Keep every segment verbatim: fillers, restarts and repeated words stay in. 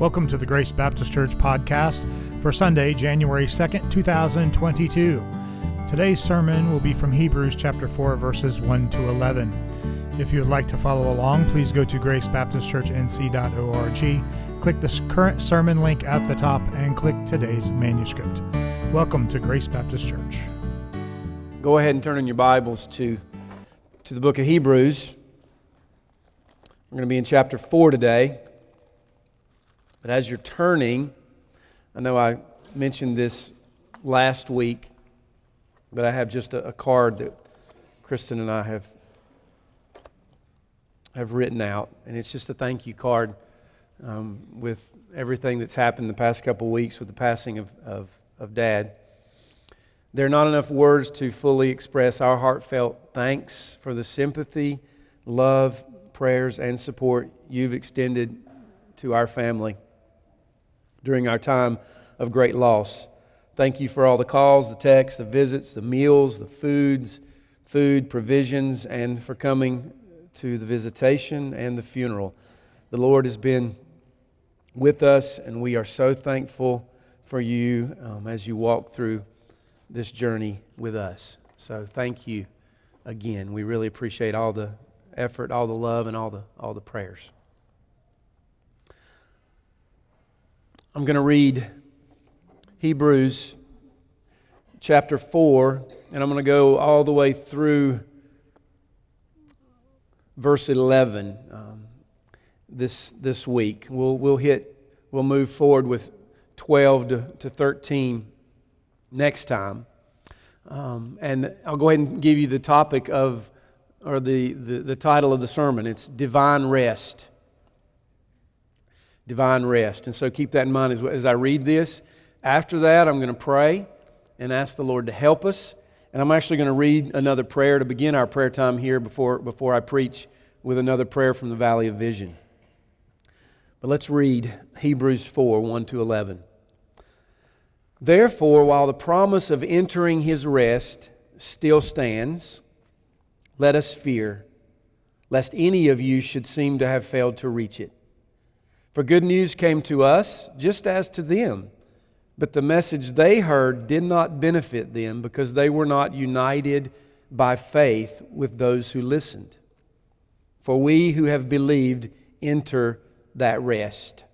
Welcome to the Grace Baptist Church podcast for Sunday, January second, two thousand twenty-two. Today's sermon will be from Hebrews chapter four, verses one to eleven. If you would like to follow along, please go to grace baptist church n c dot org, click the current sermon link at the top, and click today's manuscript. Welcome to Grace Baptist Church. Go ahead and turn in your Bibles to, to the book of Hebrews. We're going to be in chapter four today. But as you're turning, I know I mentioned this last week, but I have just a, a card that Kristen and I have have written out, and it's just a thank you card um, with everything that's happened the past couple of weeks with the passing of, of, of Dad. There are not enough words to fully express our heartfelt thanks for the sympathy, love, prayers, and support you've extended to our family during our time of great loss. Thank you for all the calls, the texts, the visits, the meals, the foods, food, provisions, and for coming to the visitation and the funeral. The Lord has been with us, and we are so thankful for you um, as you walk through this journey with us. So thank you again. We really appreciate all the effort, all the love, and all the all the prayers. I'm going to read Hebrews chapter four, and I'm going to go all the way through verse eleven um, this this week. We'll we'll hit we'll move forward with twelve to, to thirteen next time, um, and I'll go ahead and give you the topic of or the, the the title of the sermon. It's Divine Rest. Divine rest. And so keep that in mind as, as I read this. After that, I'm going to pray and ask the Lord to help us. And I'm actually going to read another prayer to begin our prayer time here before, before I preach with another prayer from the Valley of Vision. But let's read Hebrews four, one to eleven. Therefore, while the promise of entering His rest still stands, let us fear, lest any of you should seem to have failed to reach it. For good news came to us, just as to them. But the message they heard did not benefit them, because they were not united by faith with those who listened. For we who have believed enter that rest.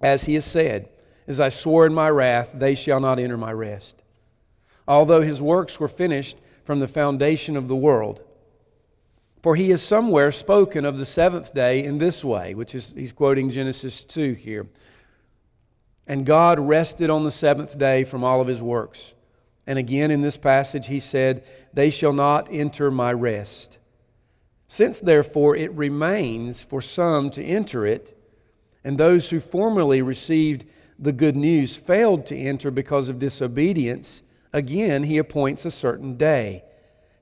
As He has said, as I swore in my wrath, they shall not enter my rest. Although His works were finished from the foundation of the world. For He has somewhere spoken of the seventh day in this way, which is, he's quoting Genesis two here. And God rested on the seventh day from all of His works. And again in this passage He said, they shall not enter my rest. Since therefore it remains for some to enter it, and those who formerly received the good news failed to enter because of disobedience, again He appoints a certain day.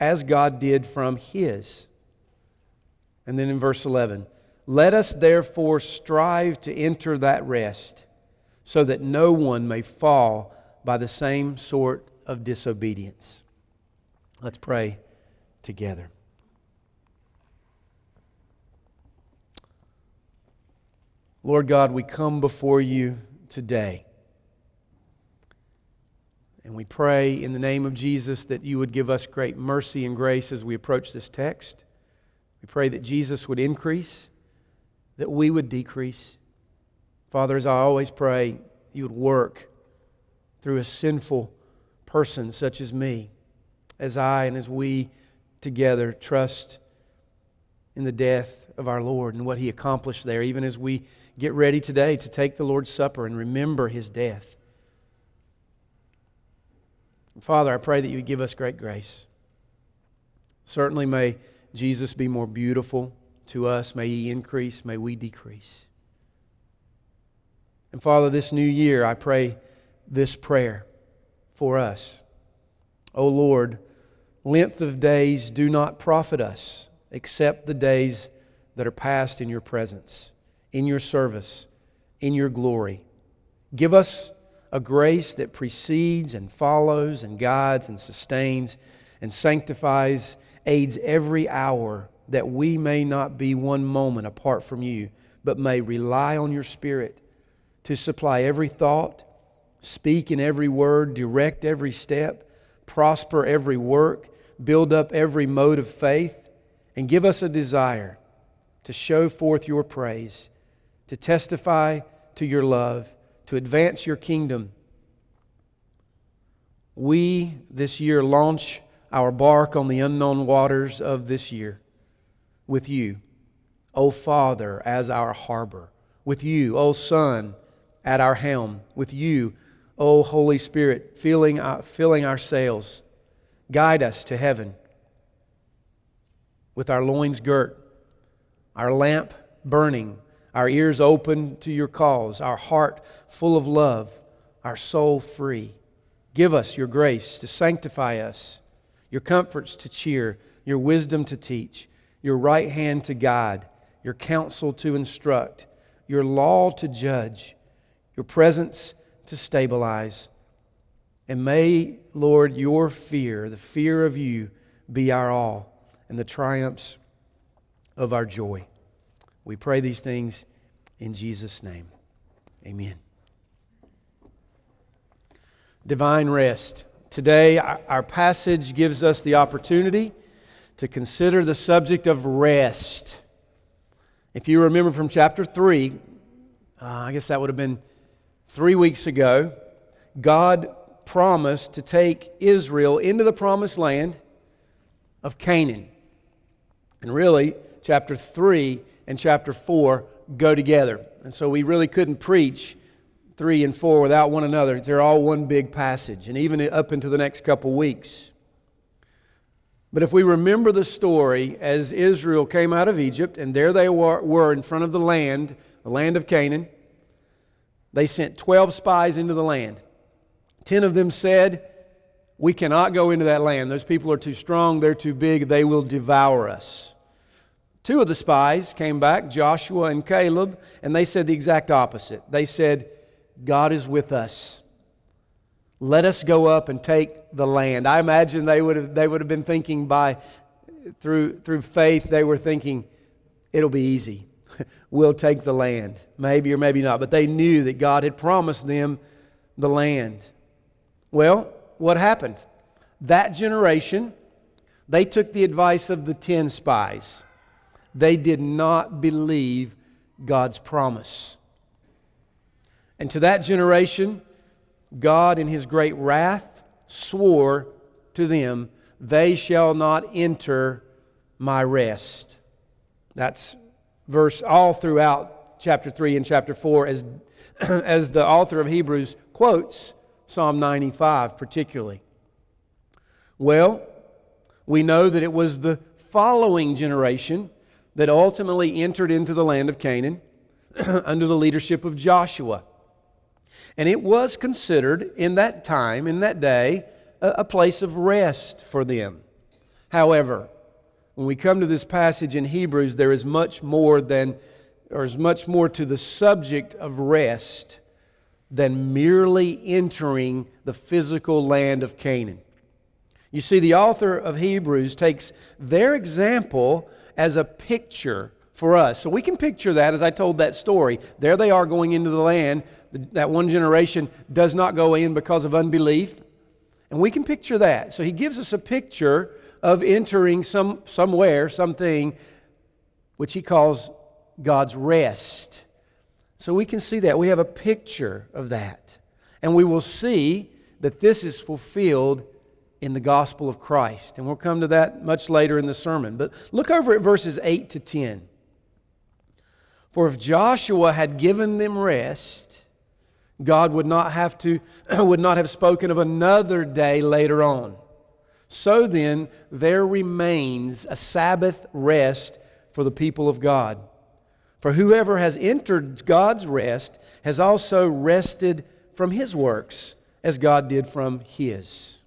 as God did from His. And then in verse eleven, let us therefore strive to enter that rest, so that no one may fall by the same sort of disobedience. Let's pray together. Lord God, we come before You today. And we pray in the name of Jesus that You would give us great mercy and grace as we approach this text. We pray that Jesus would increase, that we would decrease. Father, as I always pray, You would work through a sinful person such as me, as I and as we together trust in the death of our Lord and what He accomplished there, even as we get ready today to take the Lord's Supper and remember His death. Father, I pray that You would give us great grace. Certainly may Jesus be more beautiful to us. May He increase. May we decrease. And Father, this new year, I pray this prayer for us. O Lord, length of days do not profit us, except the days that are passed in Your presence, in Your service, in Your glory. Give us a grace that precedes and follows and guides and sustains and sanctifies, aids every hour, that we may not be one moment apart from You, but may rely on Your Spirit to supply every thought, speak in every word, direct every step, prosper every work, build up every mode of faith, and give us a desire to show forth Your praise, to testify to Your love, to advance Your kingdom. We this year launch our bark on the unknown waters of this year with You, O Father, as our harbor, with You, O Son, at our helm, with You, O Holy Spirit, filling our, filling our sails. Guide us to heaven with our loins girt, our lamp burning, our ears open to Your calls, our heart full of love, our soul free. Give us Your grace to sanctify us, Your comforts to cheer, Your wisdom to teach, Your right hand to guide, Your counsel to instruct, Your law to judge, Your presence to stabilize. And may, Lord, Your fear, the fear of You, be our all and the triumphs of our joy. We pray these things in Jesus' name. Amen. Divine rest. Today, our passage gives us the opportunity to consider the subject of rest. If you remember from chapter three, uh, I guess that would have been three weeks ago, God promised to take Israel into the promised land of Canaan. And really, chapter three and chapter four go together. And so we really couldn't preach three and four without one another. They're all one big passage, and even up into the next couple weeks. But if we remember the story as Israel came out of Egypt, and there they were in front of the land, the land of Canaan, they sent twelve spies into the land. Ten of them said, "We cannot go into that land. Those people are too strong, they're too big, they will devour us." Two of the spies came back, Joshua and Caleb, and they said the exact opposite. They said, "God is with us. Let us go up and take the land." I imagine they would have they would have been thinking by through through faith, they were thinking, "It'll be easy. We'll take the land." Maybe or maybe not, but they knew that God had promised them the land. Well, what happened? That generation, they took the advice of the ten spies. They did not believe God's promise. And to that generation, God, in His great wrath, swore to them, "They shall not enter my rest." That's verse all throughout chapter three and chapter four, as, as the author of Hebrews quotes Psalm ninety-five particularly. Well, we know that it was the following generation that ultimately entered into the land of Canaan under the leadership of Joshua. And it was considered in that time, in that day, a place of rest for them. However, when we come to this passage in Hebrews, there is much more than, or is much more to the subject of rest than merely entering the physical land of Canaan. You see, the author of Hebrews takes their example as a picture for us. So we can picture that as I told that story. There they are going into the land. That one generation does not go in because of unbelief. And we can picture that. So he gives us a picture of entering some somewhere, something, which he calls God's rest. So we can see that. We have a picture of that. And we will see that this is fulfilled in the gospel of Christ. And we'll come to that much later in the sermon. But look over at verses eight to ten. For if Joshua had given them rest, God would not have to, would not have spoken of another day later on. So then, there remains a Sabbath rest for the people of God. For whoever has entered God's rest has also rested from his works, as God did from his.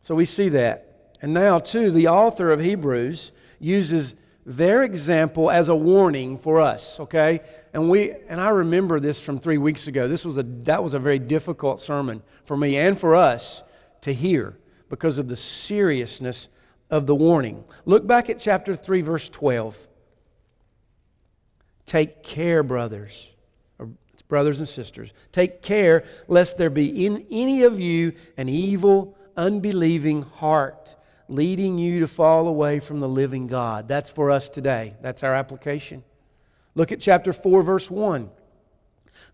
So we see that. And now, too, the author of Hebrews uses their example as a warning for us, okay? And we and I remember this from three weeks ago. This was a that was a very difficult sermon for me and for us to hear because of the seriousness of the warning. Look back at chapter three, verse twelve. Take care, brothers, or it's brothers and sisters. Take care lest there be in any of you an evil, unbelieving heart, leading you to fall away from the living God. That's for us today. That's our application. Look at chapter four, verse one.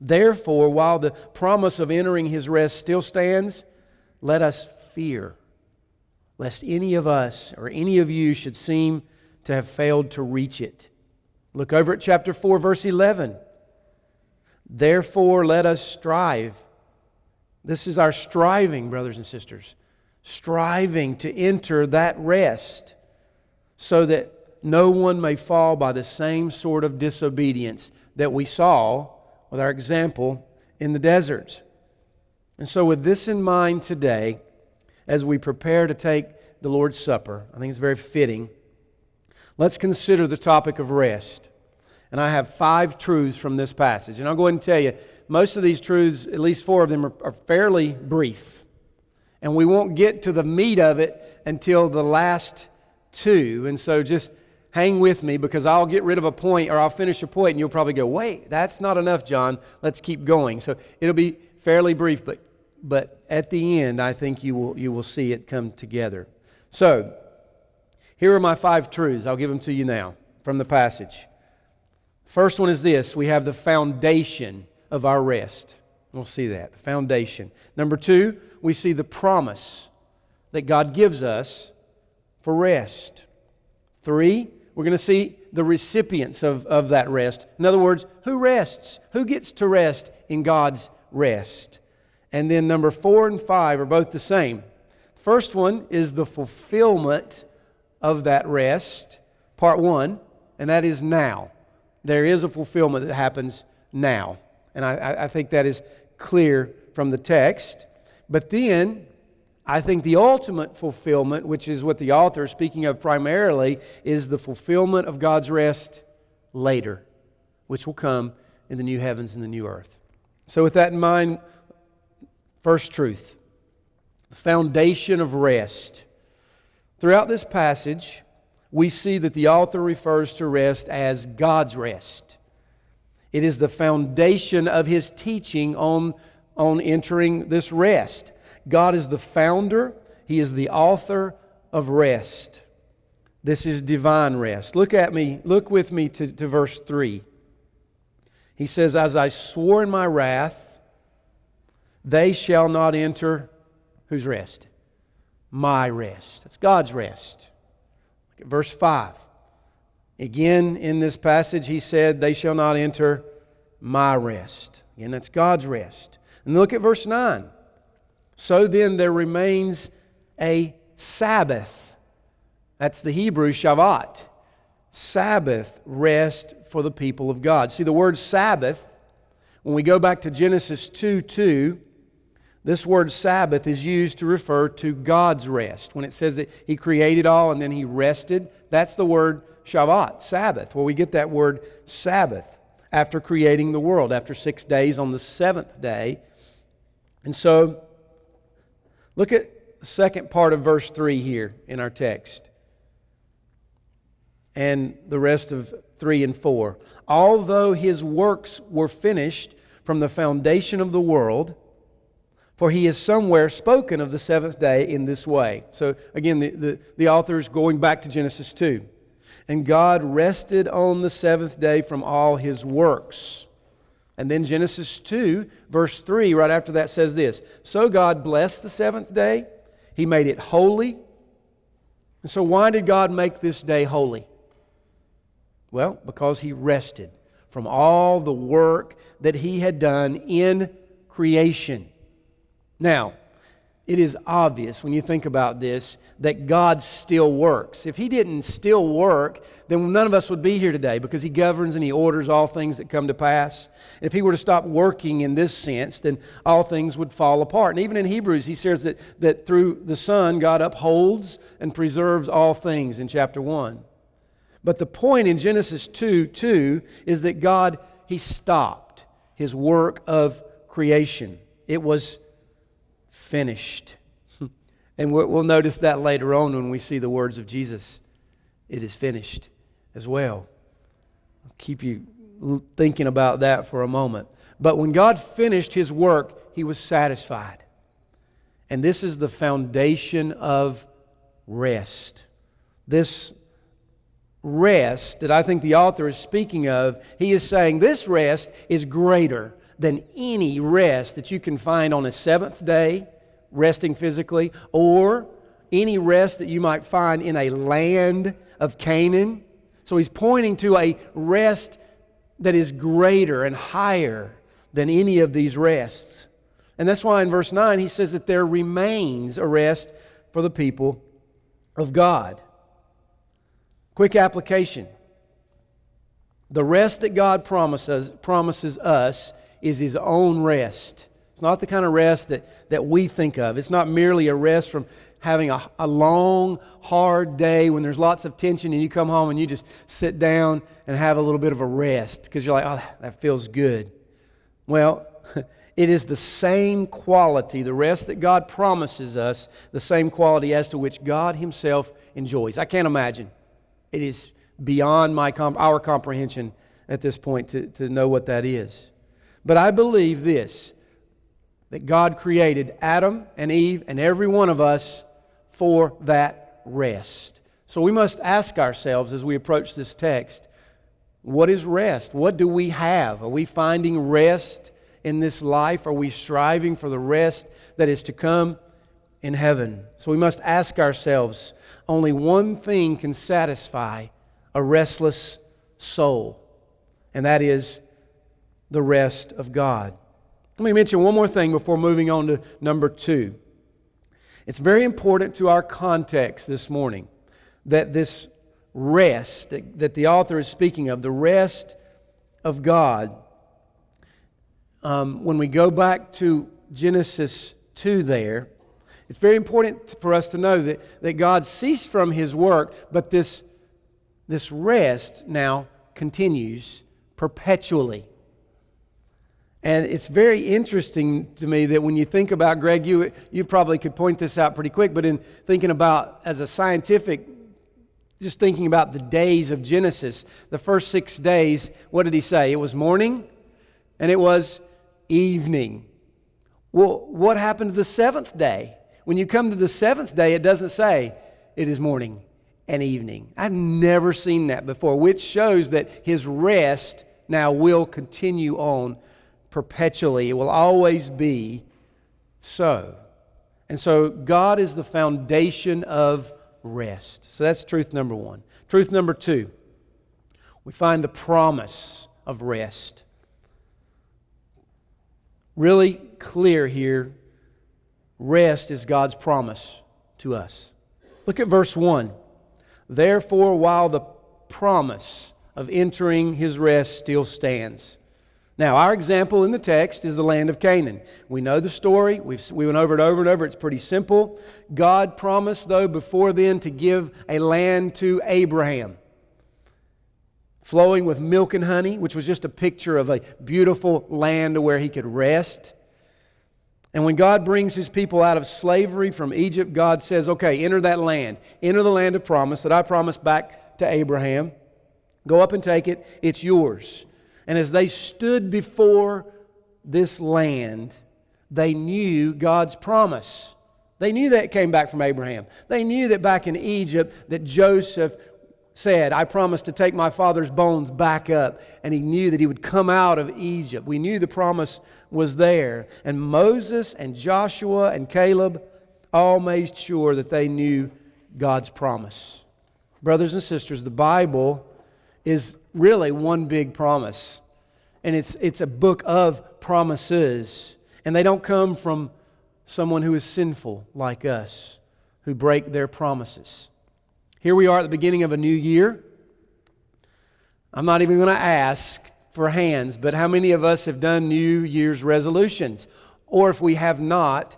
Therefore, while the promise of entering His rest still stands, let us fear, lest any of us or any of you should seem to have failed to reach it. Look over at chapter four, verse eleven. Therefore, let us strive. This is our striving, brothers and sisters. Striving to enter that rest so that no one may fall by the same sort of disobedience that we saw with our example in the desert. And so with this in mind today, as we prepare to take the Lord's Supper, I think it's very fitting, let's consider the topic of rest. And I have five truths from this passage. And I'll go ahead and tell you, most of these truths, at least four of them, are, are fairly brief. And we won't get to the meat of it until the last two. And so just hang with me because I'll get rid of a point or I'll finish a point and you'll probably go, wait, that's not enough, John. Let's keep going. So it'll be fairly brief, but but at the end, I think you will, you will see it come together. So here are my five truths. I'll give them to you now from the passage. First one is this. We have the foundation of our rest. We'll see that, the foundation. Number two, we see the promise that God gives us for rest. Three, we're going to see the recipients of, of that rest. In other words, who rests? Who gets to rest in God's rest? And then number four and five are both the same. First one is the fulfillment of that rest, part one, and that is now. There is a fulfillment that happens now. And I, I think that is clear from the text. But then, I think the ultimate fulfillment, which is what the author is speaking of primarily, is the fulfillment of God's rest later, which will come in the new heavens and the new earth. So with that in mind, first truth, the foundation of rest. Throughout this passage, we see that the author refers to rest as God's rest. It is the foundation of His teaching on, on entering this rest. God is the founder. He is the author of rest. This is divine rest. Look at me. Look with me to, to verse three. He says, as I swore in my wrath, they shall not enter whose rest? My rest. That's God's rest. Look at verse five. Again, in this passage, He said, they shall not enter my rest. Again, that's God's rest. And look at verse nine. So then there remains a Sabbath. That's the Hebrew Shabbat. Sabbath, rest for the people of God. See, the word Sabbath, when we go back to Genesis two two, this word Sabbath is used to refer to God's rest. When it says that He created all and then He rested, that's the word Shabbat, Sabbath, where we get that word Sabbath after creating the world, after six days on the seventh day. And so, look at the second part of verse three here in our text. And the rest of three and four. Although His works were finished from the foundation of the world, for He is somewhere spoken of the seventh day in this way. So, again, the, the, the author is going back to Genesis two. And God rested on the seventh day from all His works. And then Genesis two, verse three, right after that says this. So God blessed the seventh day. He made it holy. And so why did God make this day holy? Well, because He rested from all the work that He had done in creation. Now, it is obvious when you think about this that God still works. If He didn't still work, then none of us would be here today, because He governs and He orders all things that come to pass. And if He were to stop working in this sense, then all things would fall apart. And even in Hebrews, he says that, that through the Son, God upholds and preserves all things in chapter one. But the point in Genesis two two is that God, He stopped His work of creation. It was finished. And we'll notice that later on when we see the words of Jesus. It is finished as well. I'll keep you thinking about that for a moment. But when God finished His work, He was satisfied. And this is the foundation of rest. This rest that I think the author is speaking of, he is saying this rest is greater than any rest that you can find on a seventh day, resting physically, or any rest that you might find in a land of Canaan. So he's pointing to a rest that is greater and higher than any of these rests. And that's why in verse nine he says that there remains a rest for the people of God. Quick application. The rest that God promises, promises us is His own rest. It's not the kind of rest that, that we think of. It's not merely a rest from having a, a long, hard day when there's lots of tension and you come home and you just sit down and have a little bit of a rest because you're like, oh, that feels good. Well, it is the same quality, the rest that God promises us, the same quality as to which God Himself enjoys. I can't imagine. It is beyond my comp- our comprehension at this point to, to know what that is. But I believe this, that God created Adam and Eve and every one of us for that rest. So we must ask ourselves as we approach this text, what is rest? What do we have? Are we finding rest in this life? Are we striving for the rest that is to come in heaven? So we must ask ourselves, only one thing can satisfy a restless soul, and that is the rest of God. Let me mention one more thing before moving on to number two. It's very important to our context this morning that this rest that, that the author is speaking of, the rest of God, um, when we go back to Genesis two there, it's very important for us to know that, that God ceased from His work, but this, this rest now continues perpetually. And it's very interesting to me that when you think about, Greg, you you probably could point this out pretty quick, but in thinking about, as a scientific, just thinking about the days of Genesis, the first six days, what did he say? It was morning and it was evening. Well, what happened to the seventh day? When you come to the seventh day, it doesn't say it is morning and evening. I've never seen that before, which shows that His rest now will continue on perpetually. It will always be so. And so God is the foundation of rest. So that's truth number one. Truth number two, we find the promise of rest. Really clear here, rest is God's promise to us. Look at verse one. Therefore, while the promise of entering His rest still stands. Now, our example in the text is the land of Canaan. We know the story. We've, we went over it over and over. It's pretty simple. God promised, though, before then to give a land to Abraham, flowing with milk and honey, which was just a picture of a beautiful land where he could rest. And when God brings His people out of slavery from Egypt, God says, okay, enter that land. Enter the land of promise that I promised back to Abraham. Go up and take it. It's yours. And as they stood before this land, they knew God's promise. They knew that it came back from Abraham. They knew that back in Egypt that Joseph said, I promise to take my father's bones back up. And he knew that he would come out of Egypt. We knew the promise was there. And Moses and Joshua and Caleb all made sure that they knew God's promise. Brothers and sisters, the Bible is really one big promise. And it's it's a book of promises. And they don't come from someone who is sinful like us, who break their promises. Here we are at the beginning of a new year. I'm not even going to ask for hands, but how many of us have done New Year's resolutions? Or if we have not,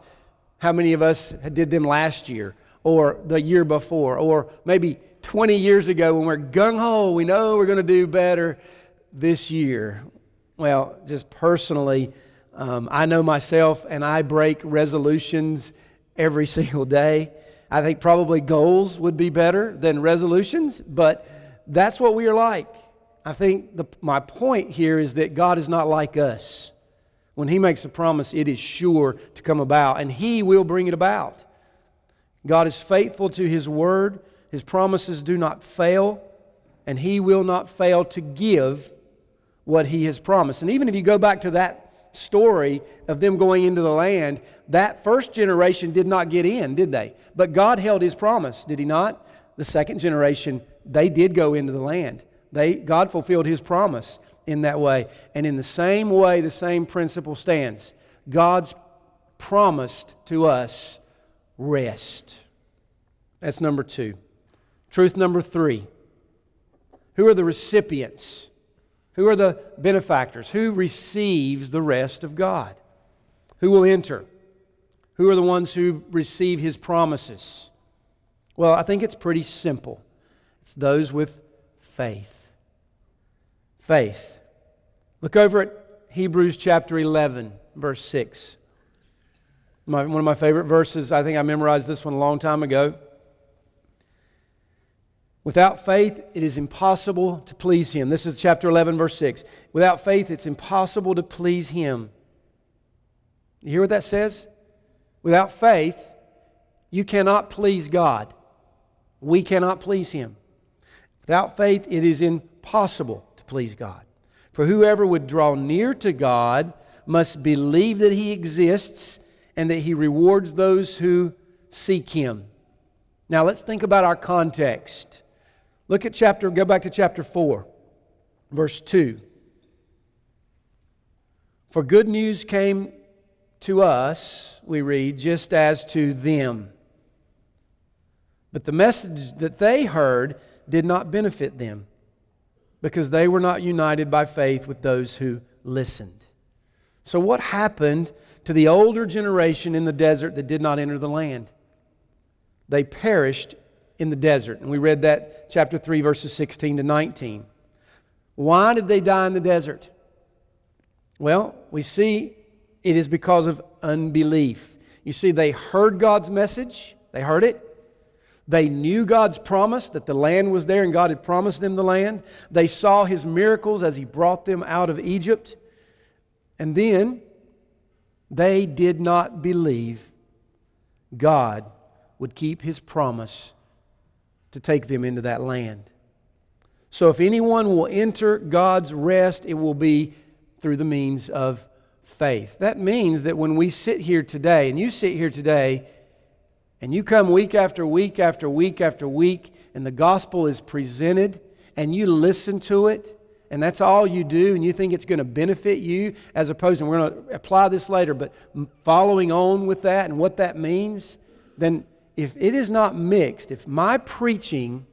how many of us did them last year or the year before or maybe twenty years ago when we're gung-ho, we know we're going to do better this year? Well, just personally, um, I know myself and I break resolutions every single day. I think probably goals would be better than resolutions, but that's what we are like. I think the, my point here is that God is not like us. When He makes a promise, it is sure to come about, and He will bring it about. God is faithful to His Word. His promises do not fail, and He will not fail to give what He has promised. And even if you go back to that story of them going into the land, that first generation did not get in, did they? But God held His promise, did He not? The second generation, they did go into the land. They, God fulfilled His promise in that way. And in the same way, the same principle stands. God's promised to us rest. That's number two. Truth number three. Who are the recipients? Who are the benefactors? Who receives the rest of God? Who will enter? Who are the ones who receive His promises? Well, I think it's pretty simple. It's those with faith. Faith. Look over at Hebrews chapter eleven, verse six. My, one of my favorite verses. I think I memorized this one a long time ago. Without faith, it is impossible to please Him. This is chapter eleven, verse six. Without faith, it's impossible to please Him. You hear what that says? Without faith, you cannot please God. We cannot please Him. Without faith, it is impossible to please God. For whoever would draw near to God must believe that He exists and that He rewards those who seek Him. Now let's think about our context. Look at chapter, go back to chapter four, verse two. For good news came to us, we read, just as to them. But the message that they heard did not benefit them, because they were not united by faith with those who listened. So what happened to the older generation in the desert that did not enter the land? They perished in the desert. And we read that chapter three, verses sixteen to nineteen. Why did they die in the desert? Well, we see it is because of unbelief. You see, they heard God's message. They heard it. They knew God's promise that the land was there and God had promised them the land. They saw His miracles as He brought them out of Egypt. And then they did not believe God would keep His promise to take them into that land. So if anyone will enter God's rest, it will be through the means of faith. That means that when we sit here today, and you sit here today, and you come week after week after week after week, and the gospel is presented, and you listen to it, and that's all you do, and you think it's going to benefit you, as opposed to, and we're going to apply this later, but following on with that and what that means, then if it is not mixed, if my preaching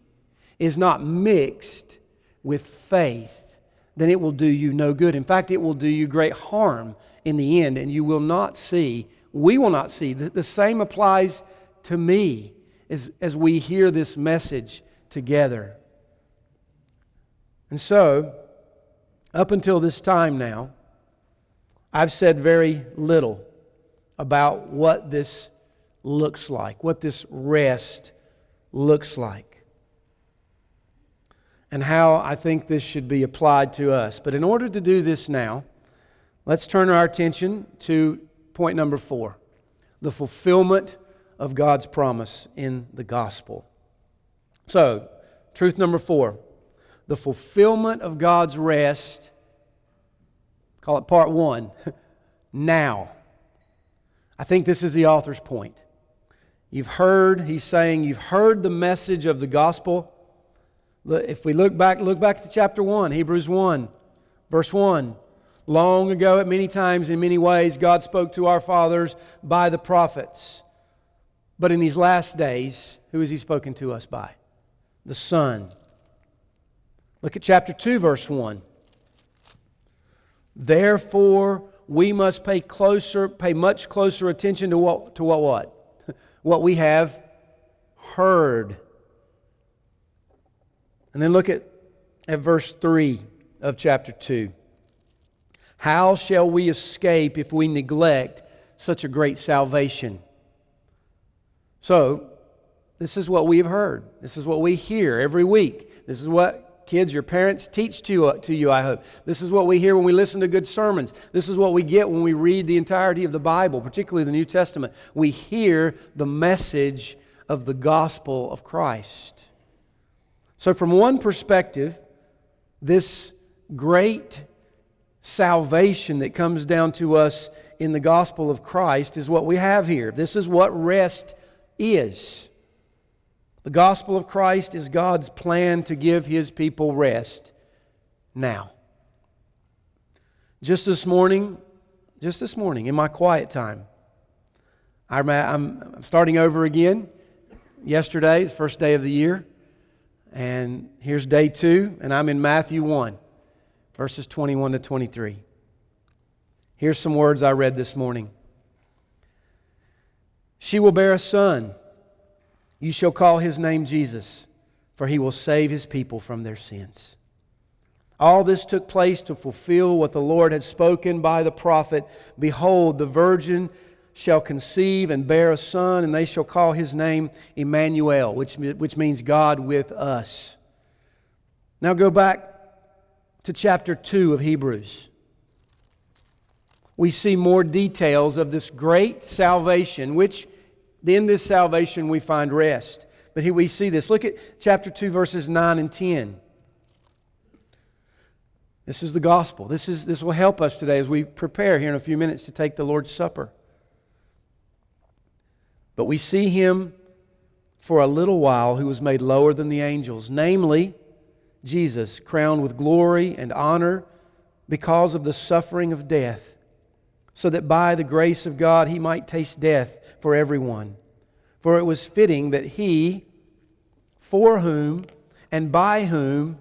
is not mixed with faith, then it will do you no good. In fact, it will do you great harm in the end, and you will not see, we will not see. The, the same applies to me as, as we hear this message together. And so, up until this time now, I've said very little about what this looks like, what this rest looks like, and how I think this should be applied to us. But in order to do this now, let's turn our attention to point number four, the fulfillment of God's promise in the gospel. So, truth number four, the fulfillment of God's rest, call it part one, now. I think this is the author's point. You've heard, he's saying, you've heard the message of the gospel. If we look back, look back to chapter one, Hebrews one, verse one. Long ago, at many times, in many ways, God spoke to our fathers by the prophets. But in these last days, who has He spoken to us by? The Son. Look at chapter two, verse one. Therefore, we must pay closer, pay much closer attention to what, to what, what? What we have heard. And then look at, at verse three of chapter two. How shall we escape if we neglect such a great salvation? So, this is what we've heard. This is what we hear every week. This is what kids, your parents teach to, uh, to you, I hope. This is what we hear when we listen to good sermons. This is what we get when we read the entirety of the Bible, particularly the New Testament. We hear the message of the gospel of Christ. So from one perspective, this great salvation that comes down to us in the gospel of Christ is what we have here. This is what rest is. The gospel of Christ is God's plan to give His people rest now. Just this morning, just this morning, in my quiet time, I'm, I'm starting over again. Yesterday, the first day of the year, and here's day two, and I'm in Matthew one. Verses twenty-one to twenty-three. Here's some words I read this morning. She will bear a son. You shall call His name Jesus, for He will save His people from their sins. All this took place to fulfill what the Lord had spoken by the prophet. Behold, the virgin shall conceive and bear a son, and they shall call His name Emmanuel, which, which means God with us. Now go back to chapter two of Hebrews. We see more details of this great salvation, which in this salvation we find rest. But here we see this. Look at chapter two, verses nine and ten. This is the gospel. This is this will help us today as we prepare here in a few minutes to take the Lord's Supper. But we see Him for a little while who was made lower than the angels, namely Jesus, crowned with glory and honor because of the suffering of death, so that by the grace of God He might taste death for everyone. For it was fitting that He, for whom and by whom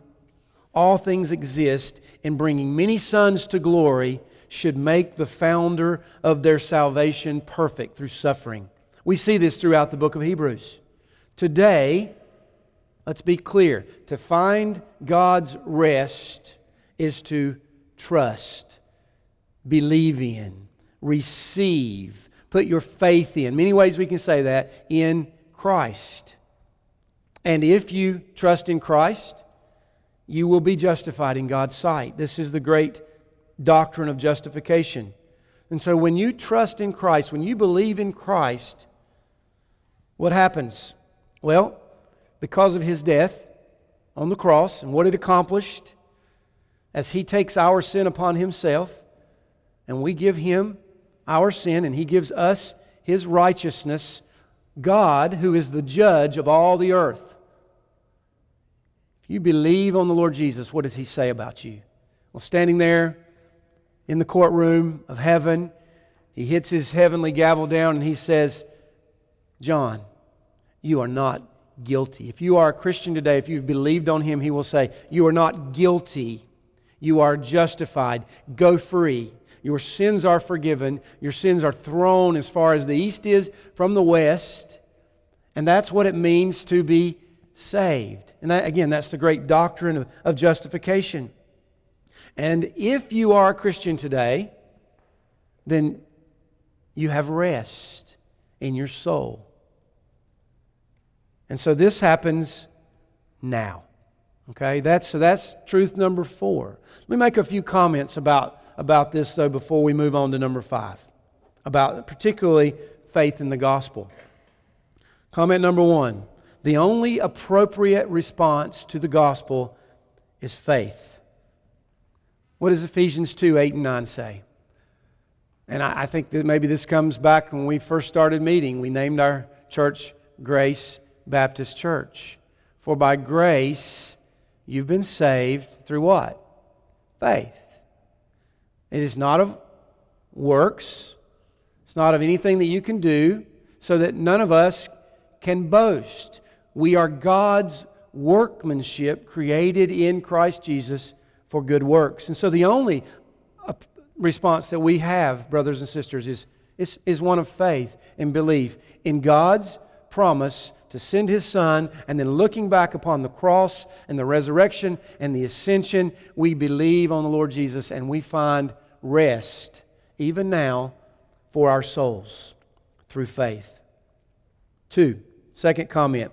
all things exist, in bringing many sons to glory, should make the founder of their salvation perfect through suffering. We see this throughout the book of Hebrews. Today, let's be clear. To find God's rest is to trust, believe in, receive, put your faith in. Many ways we can say that, in Christ. And if you trust in Christ, you will be justified in God's sight. This is the great doctrine of justification. And so when you trust in Christ, when you believe in Christ, what happens? Well, because of His death on the cross and what it accomplished, as He takes our sin upon Himself and we give Him our sin and He gives us His righteousness, God, who is the judge of all the earth. If you believe on the Lord Jesus, what does He say about you? Well, standing there in the courtroom of heaven, He hits His heavenly gavel down and He says, John, you are not guilty. If you are a Christian today, if you've believed on Him, He will say, you are not guilty. You are justified. Go free. Your sins are forgiven. Your sins are thrown as far as the east is from the west. And that's what it means to be saved. And that, again, that's the great doctrine of, of justification. And if you are a Christian today, then you have rest in your soul. And so this happens now. Okay, that's so that's truth number four. Let me make a few comments about, about this though before we move on to number five, about particularly faith in the gospel. Comment number one, the only appropriate response to the gospel is faith. What does Ephesians two, eight and nine say? And I, I think that maybe this comes back when we first started meeting. We named our church Grace Baptist Church. For by grace you've been saved through what? Faith. It is not of works. It's not of anything that you can do, so that none of us can boast. We are God's workmanship created in Christ Jesus for good works. And so the only response that we have, brothers and sisters, is, is, is one of faith and belief in God's promise to send His Son, and then looking back upon the cross and the resurrection and the ascension, we believe on the Lord Jesus and we find rest, even now, for our souls through faith. Two, second comment.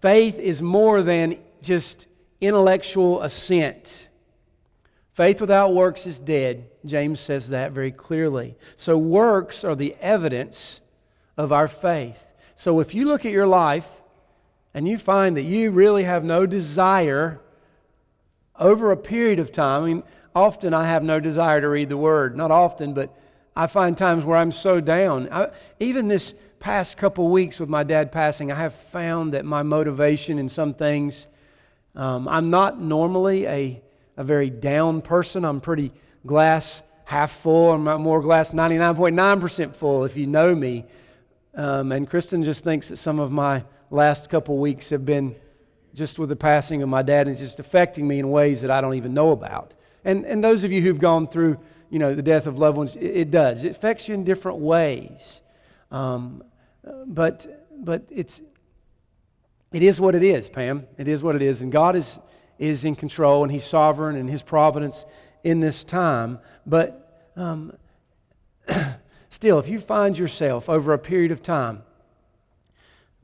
Faith is more than just intellectual assent. Faith without works is dead. James says that very clearly. So works are the evidence of our faith. So if you look at your life and you find that you really have no desire over a period of time, I mean, often I have no desire to read the Word. Not often, but I find times where I'm so down. I, even this past couple weeks with my dad passing, I have found that my motivation in some things, um, I'm not normally a, a very down person. I'm pretty glass half full. I'm more glass ninety-nine point nine percent full if you know me. Um, and Kristen just thinks that some of my last couple weeks have been just with the passing of my dad, and it's just affecting me in ways that I don't even know about. And and those of you who've gone through, you know, the death of loved ones, it, it does. It affects you in different ways. Um, but but it's it is what it is, Pam. It is what it is. And God is is in control, and He's sovereign in His providence in this time. But um, still, if you find yourself over a period of time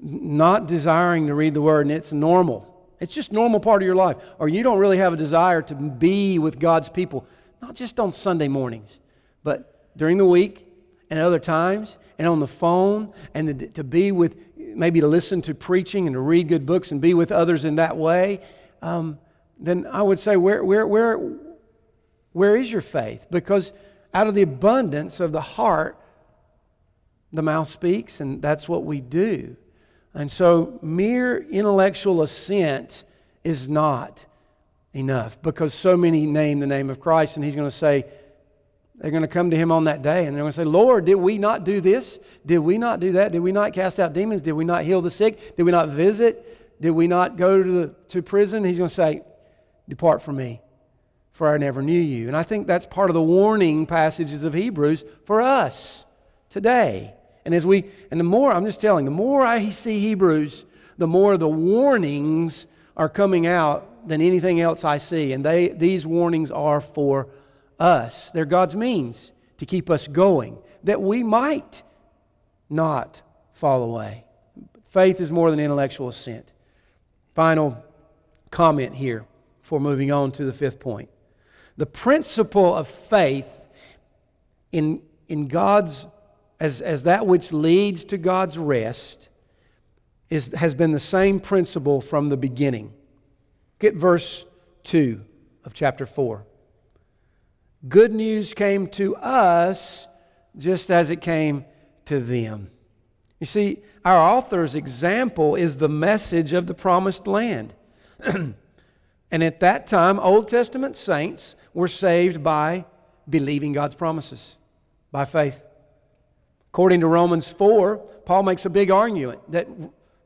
not desiring to read the Word, and it's normal. It's just a normal part of your life. Or you don't really have a desire to be with God's people, not just on Sunday mornings, but during the week and other times and on the phone, and the, to be with, maybe to listen to preaching and to read good books and be with others in that way, um, then I would say, where, where, where, where is your faith? Because out of the abundance of the heart, the mouth speaks, and that's what we do. And so mere intellectual assent is not enough, because so many name the name of Christ, and He's going to say, they're going to come to Him on that day and they're going to say, Lord, did we not do this? Did we not do that? Did we not cast out demons? Did we not heal the sick? Did we not visit? Did we not go to, the, to prison? He's going to say, depart from me, for I never knew you. And I think that's part of the warning passages of Hebrews for us today. And as we, and the more, I'm just telling, the more I see Hebrews, the more the warnings are coming out than anything else I see. And they, these warnings are for us. They're God's means to keep us going, that we might not fall away. Faith is more than intellectual assent. Final comment here before moving on to the fifth point. The principle of faith in, in God's As, as that which leads to God's rest is, has been the same principle from the beginning. Get verse two of chapter four. Good news came to us just as it came to them. You see, our author's example is the message of the promised land. And at that time, Old Testament saints were saved by believing God's promises, by faith. According to Romans four, Paul makes a big argument that,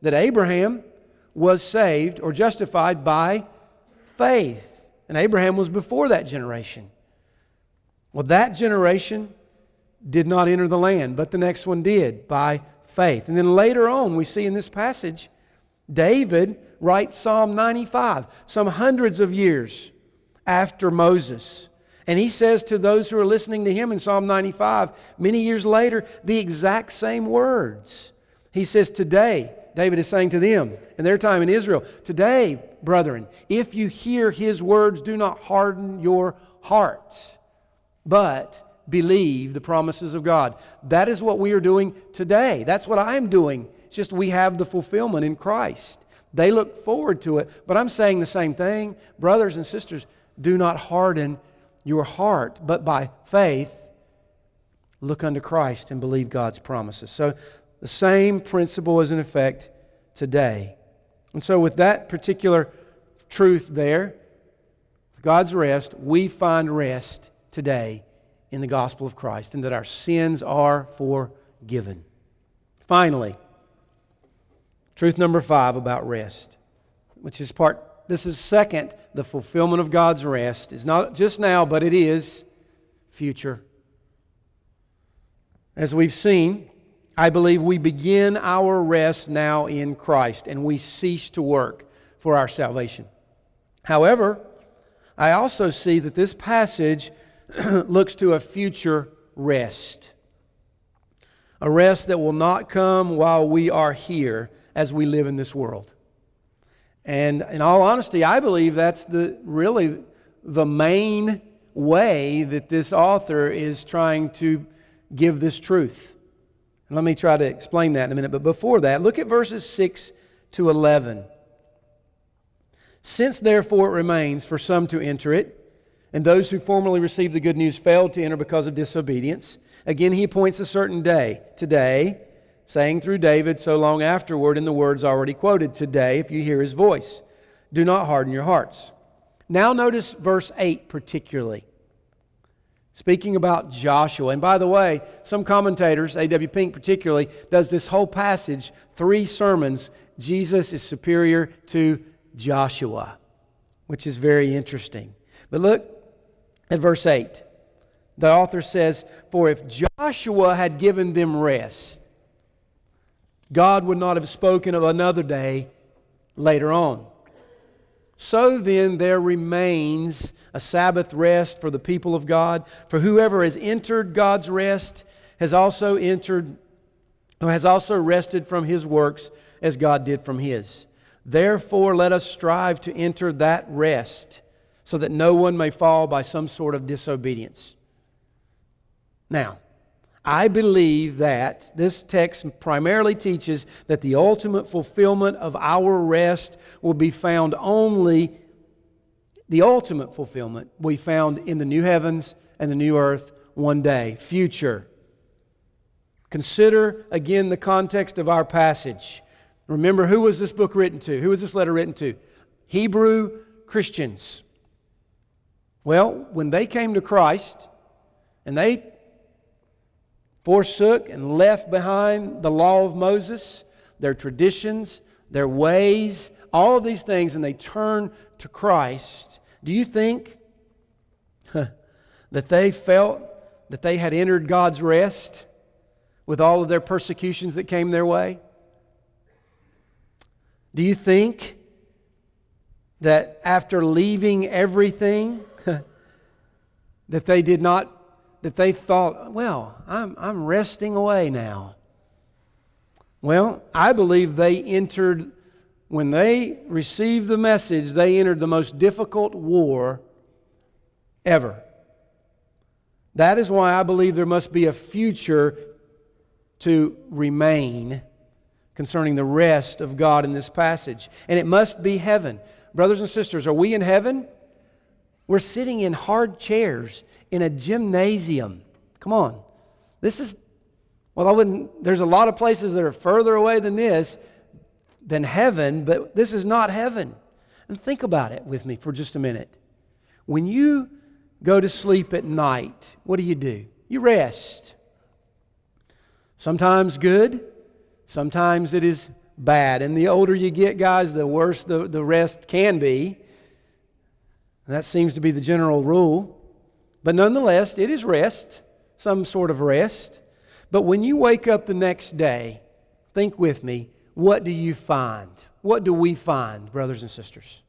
that Abraham was saved or justified by faith. And Abraham was before that generation. Well, that generation did not enter the land, but the next one did by faith. And then later on, we see in this passage, David writes Psalm ninety-five, some hundreds of years after Moses. And he says to those who are listening to him in Psalm ninety-five, many years later, the exact same words. He says, today, David is saying to them in their time in Israel, today, brethren, if you hear His words, do not harden your hearts, but believe the promises of God. That is what we are doing today. That's what I'm doing. It's just we have the fulfillment in Christ. They look forward to it, but I'm saying the same thing. Brothers and sisters, do not harden your heart, but by faith, look unto Christ and believe God's promises. So the same principle is in effect today. And so with that particular truth there, God's rest, we find rest today in the gospel of Christ and that our sins are forgiven. Finally, truth number five about rest, which is part, this is second, the fulfillment of God's rest is not just now, but it is future. As we've seen, I believe we begin our rest now in Christ and we cease to work for our salvation. However, I also see that this passage looks to a future rest. A rest that will not come while we are here as we live in this world. And in all honesty, I believe that's the really the main way that this author is trying to give this truth. And let me try to explain that in a minute. But before that, look at verses six to eleven. Since therefore it remains for some to enter it, and those who formerly received the good news failed to enter because of disobedience, again he appoints a certain day, today, saying through David so long afterward in the words already quoted, today, if you hear His voice, do not harden your hearts. Now notice verse eight particularly, speaking about Joshua. And by the way, some commentators, A W Pink particularly, does this whole passage, three sermons, Jesus is superior to Joshua, which is very interesting. But look at verse eight. The author says, for if Joshua had given them rest, God would not have spoken of another day later on. So then there remains a Sabbath rest for the people of God. For whoever has entered God's rest has also entered, or has also rested from his works as God did from His. Therefore, let us strive to enter that rest so that no one may fall by some sort of disobedience. Now, I believe that this text primarily teaches that the ultimate fulfillment of our rest will be found only, the ultimate fulfillment will be found in the new heavens and the new earth one day, future. Consider again the context of our passage. Remember, who was this book written to? Who was this letter written to? Hebrew Christians. Well, when they came to Christ and they forsook and left behind the law of Moses, their traditions, their ways, all of these things, and they turned to Christ, do you think huh, that they felt that they had entered God's rest with all of their persecutions that came their way? Do you think that after leaving everything, that they did not, that they thought, well, I'm, I'm resting away now? Well, I believe they entered, when they received the message, they entered the most difficult war ever. That is why I believe there must be a future to remain concerning the rest of God in this passage. And it must be heaven. Brothers and sisters, are we in heaven? We're sitting in hard chairs in a gymnasium. Come on. This is, well, I wouldn't, there's a lot of places that are further away than this, than heaven, but this is not heaven. And think about it with me for just a minute. When you go to sleep at night, what do you do? You rest. Sometimes good, sometimes it is bad. And the older you get, guys, the worse the, the rest can be. And that seems to be the general rule. But nonetheless, it is rest, some sort of rest. But when you wake up the next day, think with me, what do you find? What do we find, brothers and sisters?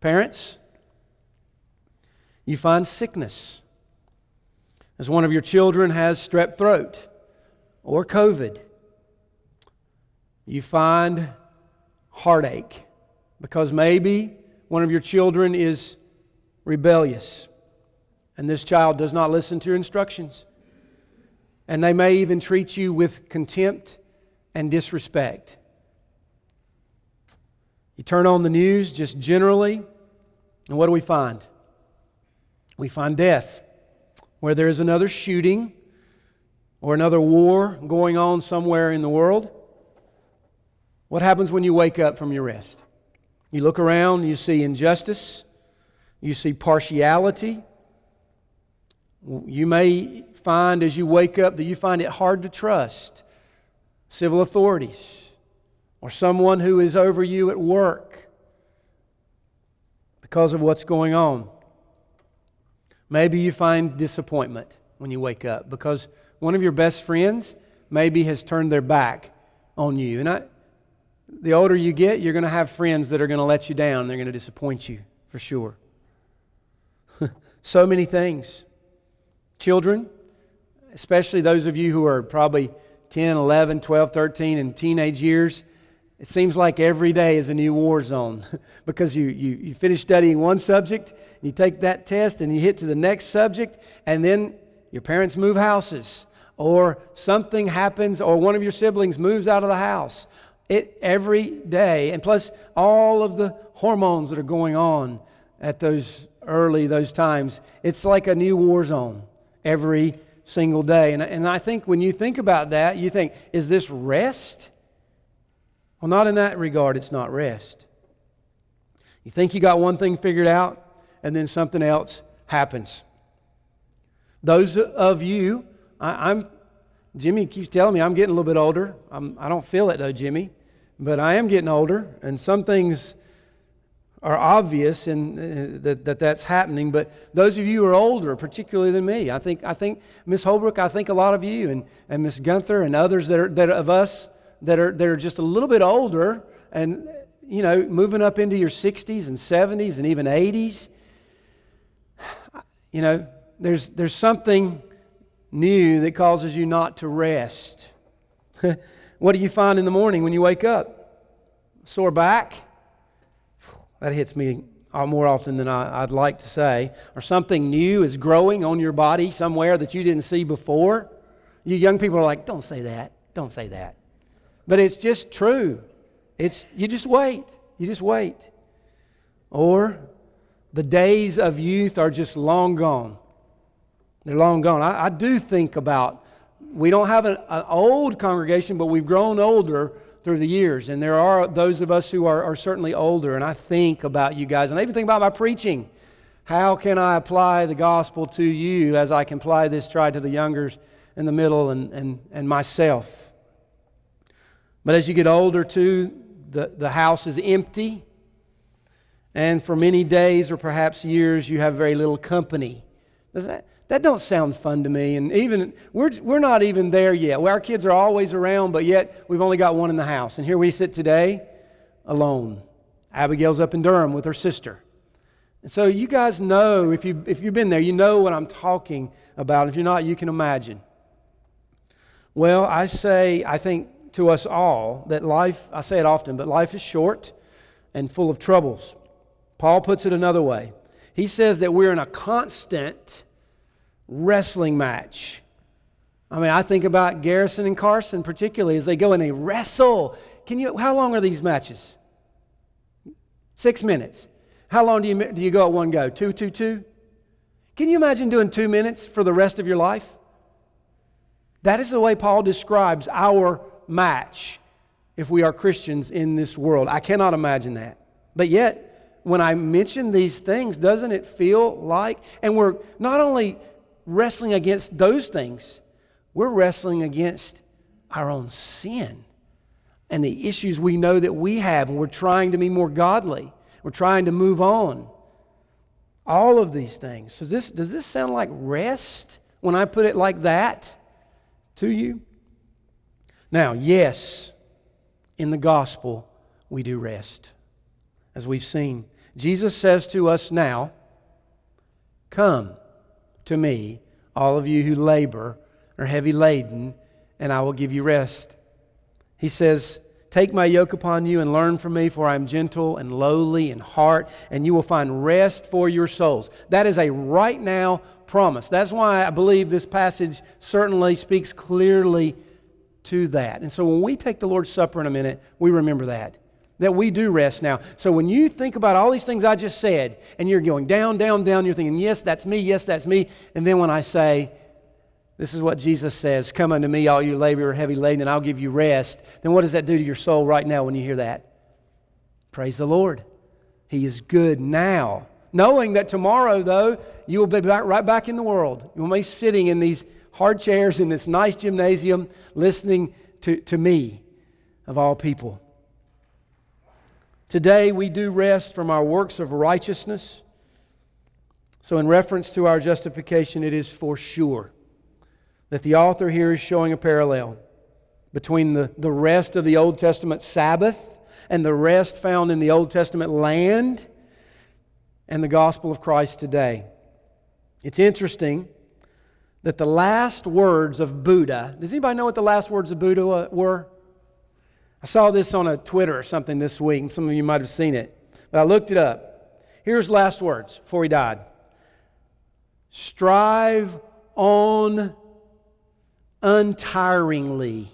Parents, you find sickness. As one of your children has strep throat or COVID, you find heartache because maybe one of your children is rebellious and this child does not listen to your instructions. And they may even treat you with contempt and disrespect. You turn on the news just generally, and what do we find? We find death, where there is another shooting or another war going on somewhere in the world. What happens when you wake up from your rest? You look around, you see injustice, you see partiality, You may find as you wake up that you find it hard to trust civil authorities or someone who is over you at work because of what's going on. Maybe you find disappointment when you wake up because one of your best friends maybe has turned their back on you. And I, the older you get, you're going to have friends that are going to let you down. They're going to disappoint you for sure. So many things. Children, especially those of you who are probably ten, eleven, twelve, thirteen, and teenage years, it seems like every day is a new war zone because you, you, you finish studying one subject, and you take that test, and you hit to the next subject, and then your parents move houses, or something happens, or one of your siblings moves out of the house. It every day, and plus all of the hormones that are going on at those early, those times, it's like a new war zone every single day. And, and I think when you think about that, you think, is this rest? Well, not in that regard, it's not rest. You think you got one thing figured out, and then something else happens. Those of you, I, I'm, Jimmy keeps telling me I'm getting a little bit older. I'm, I don't feel it though, Jimmy, but I am getting older, and some things are obvious in uh, that, that that's happening. But those of you who are older, particularly than me, I think I think Miss Holbrook, I think a lot of you, and and Miss Gunther, and others that are that are of us that are that are just a little bit older, and you know, moving up into your sixties and seventies and even eighties. You know, there's there's something new that causes you not to rest. What do you find in the morning when you wake up? Sore back. That hits me more often than I'd like to say. Or something new is growing on your body somewhere that you didn't see before. You young people are like, don't say that, don't say that. But it's just true. It's, you just wait, you just wait. Or the days of youth are just long gone. They're long gone. I, I do think about, we don't have an, an old congregation, but we've grown older through the years, and there are those of us who are, are certainly older, and I think about you guys, and I even think about my preaching. How can I apply the gospel to you as I can apply this try to the youngers and the middle and, and, and myself? But as you get older too, the, the house is empty, and for many days or perhaps years you have very little company. Does that that don't sound fun to me? And even we're we're not even there yet. Well, our kids are always around, but yet we've only got one in the house. And here we sit today, alone. Abigail's up in Durham with her sister. And so you guys know, if you if you've been there, you know what I'm talking about. If you're not, you can imagine. Well, I say, I think to us all that life, I say it often, but life is short and full of troubles. Paul puts it another way. He says that we're in a constant wrestling match. I mean, I think about Garrison and Carson particularly as they go and they wrestle. Can you? How long are these matches? Six minutes. How long do you do you go at one go? Two, two, two. Can you imagine doing two minutes for the rest of your life? That is the way Paul describes our match if we are Christians in this world. I cannot imagine that. But yet, when I mention these things, doesn't it feel like, and we're not only wrestling against those things, we're wrestling against our own sin and the issues we know that we have, and we're trying to be more godly. We're trying to move on. All of these things. So this, does this sound like rest when I put it like that to you? Now, yes, in the gospel we do rest, as we've seen. Jesus says to us now, come to me, all of you who labor and are heavy laden, and I will give you rest. He says, take my yoke upon you and learn from me, for I am gentle and lowly in heart, and you will find rest for your souls. That is a right now promise. That's why I believe this passage certainly speaks clearly to that. And so when we take the Lord's Supper in a minute, we remember that. That we do rest now. So when you think about all these things I just said, and you're going down, down, down, you're thinking, yes, that's me, yes, that's me. And then when I say, this is what Jesus says, come unto me, all you labor heavy laden, and I'll give you rest. Then what does that do to your soul right now when you hear that? Praise the Lord. He is good now. knowing that tomorrow, though, you will be back, right back in the world. You will be sitting in these hard chairs in this nice gymnasium listening to, to me, of all people. Today, we do rest from our works of righteousness. So in reference to our justification, it is for sure that the author here is showing a parallel between the, the rest of the Old Testament Sabbath and the rest found in the Old Testament land and the gospel of Christ today. It's interesting that the last words of Buddha... Does anybody know what the last words of Buddha were? I saw this on a Twitter or something this week. Some of you might have seen it. But I looked it up. Here's his last words before he died. Strive on untiringly.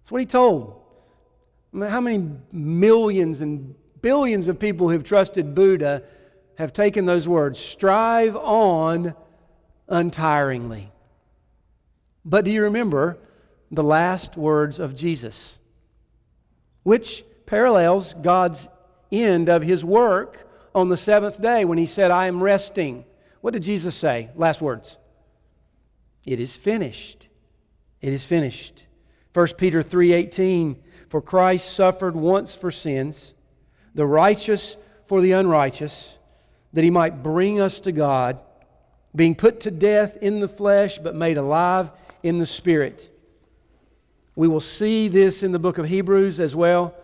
That's what he told. I mean, how many millions and billions of people who have trusted Buddha have taken those words? Strive on untiringly. But do you remember the last words of Jesus, which parallels God's end of His work on the seventh day when He said, I am resting. What did Jesus say? Last words. It is finished. It is finished. First Peter three eighteen, for Christ suffered once for sins, the righteous for the unrighteous, that He might bring us to God, being put to death in the flesh, but made alive in the Spirit. We will see this in the book of Hebrews as well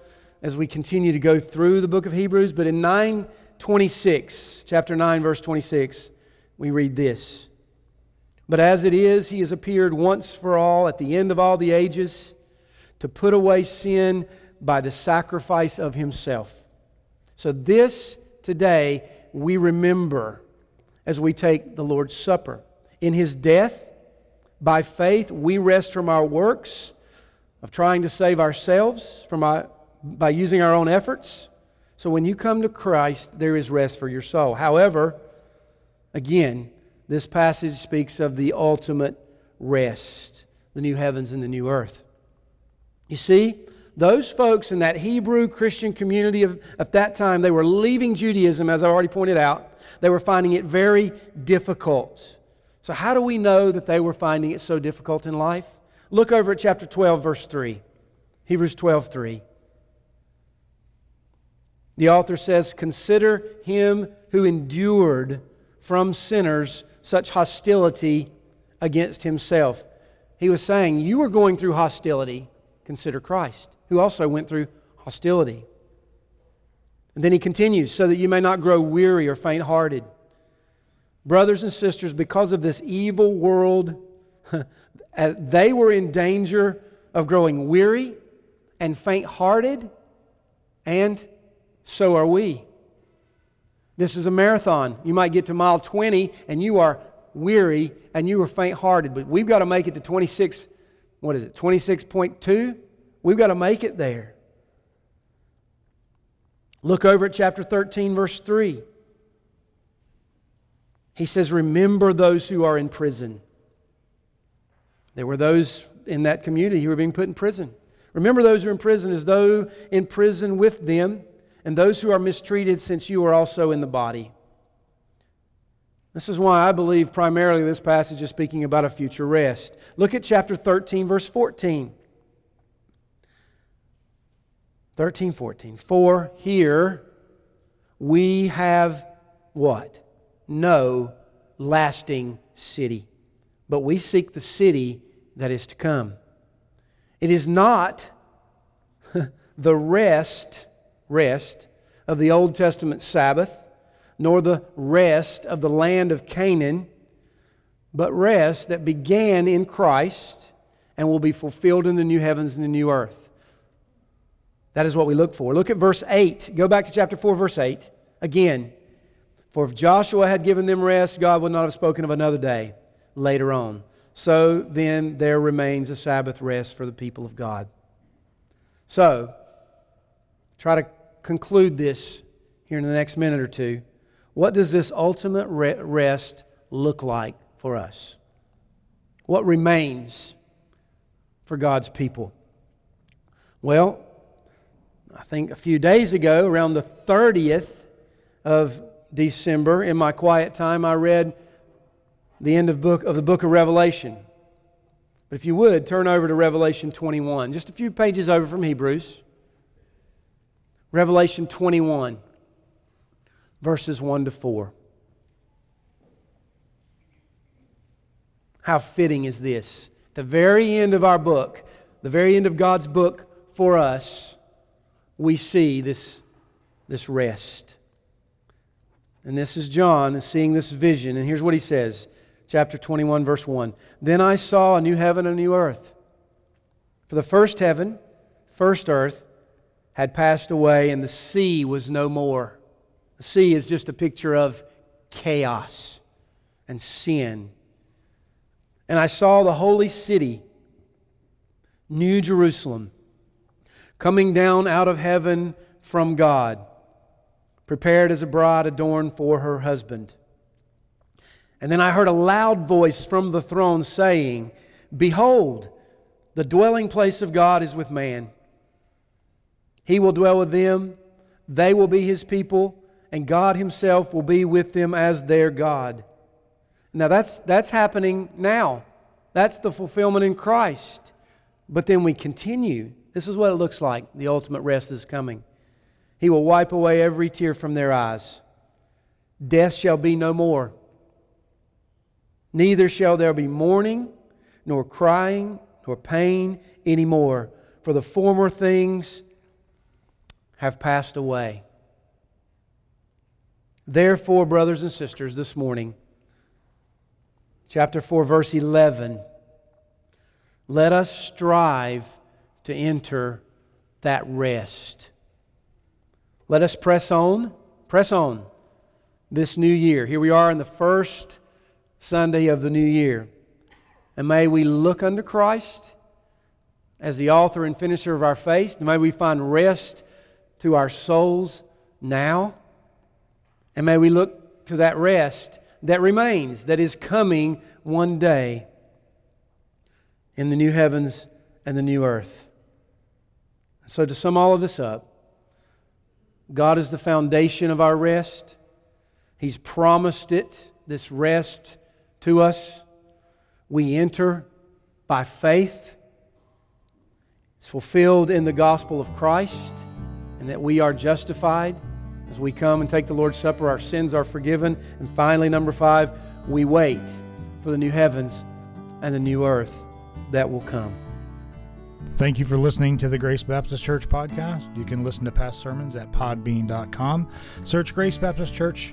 as we continue to go through the book of Hebrews. But in nine twenty-six, chapter nine, verse twenty-six, we read this. But as it is, He has appeared once for all at the end of all the ages to put away sin by the sacrifice of Himself. So this today we remember as we take the Lord's Supper. In His death, by faith, we rest from our works of trying to save ourselves from our, by using our own efforts. So when you come to Christ, there is rest for your soul. However, again, this passage speaks of the ultimate rest, the new heavens and the new earth. You see, those folks in that Hebrew Christian community of, at that time, they were leaving Judaism, as I already pointed out. They were finding it very difficult. So how do we know that they were finding it so difficult in life? Look over at chapter twelve, verse three. Hebrews twelve three. The author says, consider Him who endured from sinners such hostility against Himself. He was saying, you were going through hostility. Consider Christ, who also went through hostility. And then he continues, so that you may not grow weary or faint-hearted. Brothers and sisters, because of this evil world, they were in danger of growing weary and faint-hearted, and so are we. This is a marathon. You might get to mile twenty and you are weary and you are faint-hearted, but we've got to make it to twenty-six. What is it? twenty-six point two? We've got to make it there. Look over at chapter thirteen, verse three. He says, remember those who are in prison. There were those in that community who were being put in prison. Remember those who are in prison as though in prison with them, and those who are mistreated, since you are also in the body. This is why I believe primarily this passage is speaking about a future rest. Look at chapter thirteen, verse fourteen. thirteen, fourteen. For here we have what? No lasting city, but we seek the city that is to come. It is not the rest, rest of the Old Testament Sabbath, nor the rest of the land of Canaan, but rest that began in Christ and will be fulfilled in the new heavens and the new earth. That is what we look for. Look at verse eight. Go back to chapter four, verse eight. Again, for if Joshua had given them rest, God would not have spoken of another day later on. So then there remains a Sabbath rest for the people of God. So, try to conclude this here in the next minute or two. What does this ultimate rest look like for us? What remains for God's people? Well, I think a few days ago, around the thirtieth of December, in my quiet time, I read the end of book of the book of Revelation. But if you would, turn over to Revelation twenty-one, just a few pages over from Hebrews. Revelation twenty-one, verses one to four. How fitting is this? The very end of our book, the very end of God's book for us, we see this, this rest. And this is John is seeing this vision. And here's what he says. Chapter twenty-one, verse one. Then I saw a new heaven and a new earth. For the first heaven, first earth, had passed away, and the sea was no more. The sea is just a picture of chaos and sin. And I saw the holy city, New Jerusalem, coming down out of heaven from God, prepared as a bride adorned for her husband. And then I heard a loud voice from the throne saying, Behold, the dwelling place of God is with man. He will dwell with them, they will be His people, and God Himself will be with them as their God. Now that's, that's happening now. That's the fulfillment in Christ. But then we continue. This is what it looks like. The ultimate rest is coming. He will wipe away every tear from their eyes. Death shall be no more. Neither shall there be mourning, nor crying, nor pain anymore, for the former things have passed away. Therefore, brothers and sisters, this morning, chapter four, verse eleven, let us strive to enter that rest. Let us press on, press on this new year. Here we are in the first Sunday of the new year. And may we look unto Christ as the author and finisher of our faith. And may we find rest to our souls now. And may we look to that rest that remains, that is coming one day in the new heavens and the new earth. So to sum all of this up, God is the foundation of our rest. He's promised it, this rest, to us. We enter by faith. It's fulfilled in the gospel of Christ, and that we are justified. As we come and take the Lord's Supper, our sins are forgiven. And finally, number five, we wait for the new heavens and the new earth that will come. Thank you for listening to the Grace Baptist Church podcast. You can listen to past sermons at podbean dot com. Search Grace Baptist Church,